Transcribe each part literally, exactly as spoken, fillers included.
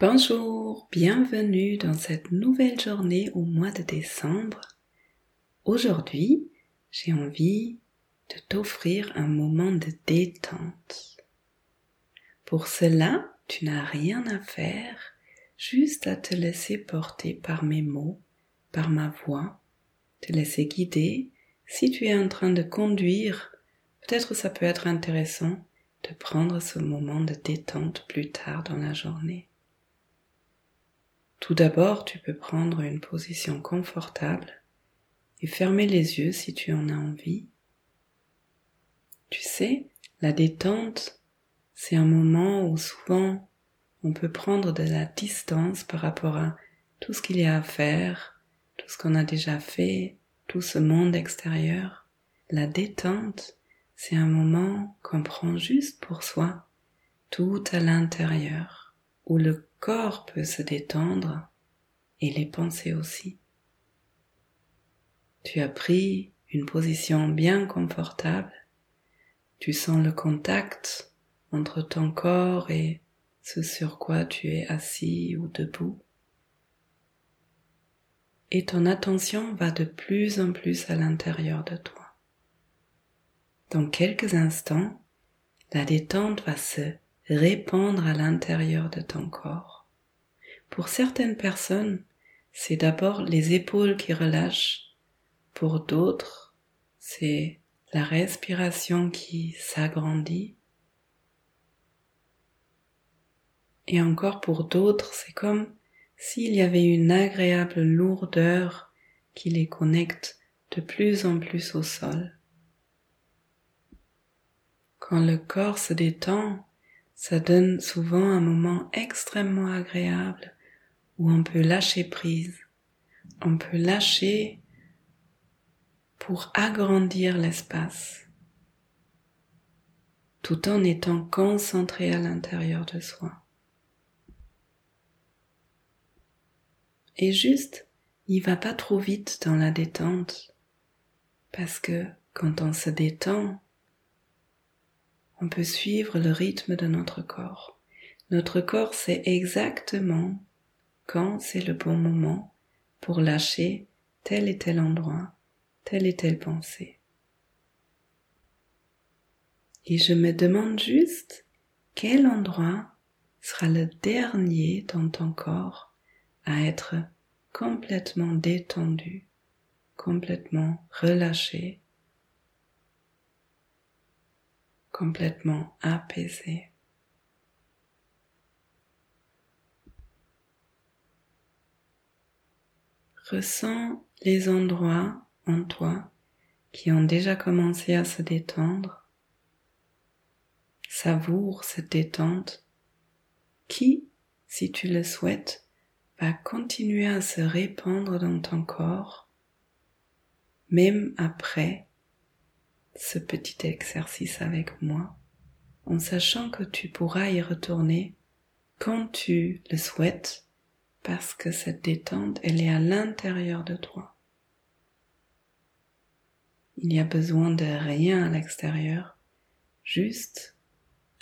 Bonjour, bienvenue dans cette nouvelle journée au mois de décembre. Aujourd'hui, j'ai envie de t'offrir un moment de détente. Pour cela, tu n'as rien à faire, juste à te laisser porter par mes mots, par ma voix, te laisser guider. Si tu es en train de conduire, peut-être ça peut être intéressant de prendre ce moment de détente plus tard dans la journée. Tout d'abord, tu peux prendre une position confortable et fermer les yeux si tu en as envie. Tu sais, la détente, c'est un moment où souvent on peut prendre de la distance par rapport à tout ce qu'il y a à faire, tout ce qu'on a déjà fait, tout ce monde extérieur. La détente, c'est un moment qu'on prend juste pour soi, tout à l'intérieur, où le Le corps peut se détendre et les pensées aussi. Tu as pris une position bien confortable, tu sens le contact entre ton corps et ce sur quoi tu es assis ou debout. Et ton attention va de plus en plus à l'intérieur de toi. Dans quelques instants, la détente va se répandre à l'intérieur de ton corps. Pour certaines personnes, c'est d'abord les épaules qui relâchent. Pour d'autres, c'est la respiration qui s'agrandit. Et encore pour d'autres, c'est comme s'il y avait une agréable lourdeur qui les connecte de plus en plus au sol. Quand le corps se détend, ça donne souvent un moment extrêmement agréable où on peut lâcher prise. On peut lâcher pour agrandir l'espace, tout en étant concentré à l'intérieur de soi. Et juste, n'y va pas trop vite dans la détente, parce que quand on se détend, on peut suivre le rythme de notre corps. Notre corps sait exactement quand c'est le bon moment pour lâcher tel et tel endroit, telle et telle pensée. Et je me demande juste quel endroit sera le dernier dans ton corps à être complètement détendu, complètement relâché, complètement apaisé. Ressens les endroits en toi qui ont déjà commencé à se détendre. Savoure cette détente qui, si tu le souhaites, va continuer à se répandre dans ton corps, même après ce petit exercice avec moi, en sachant que tu pourras y retourner quand tu le souhaites, parce que cette détente, elle est à l'intérieur de toi. Il n'y a besoin de rien à l'extérieur, juste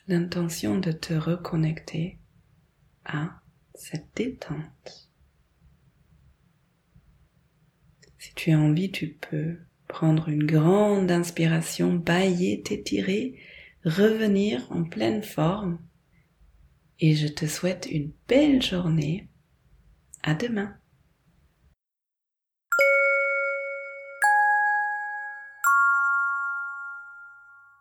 l'intention de te reconnecter à cette détente. Si tu as envie, tu peux prendre une grande inspiration, bâiller, t'étirer, revenir en pleine forme. Et je te souhaite une belle journée. À demain.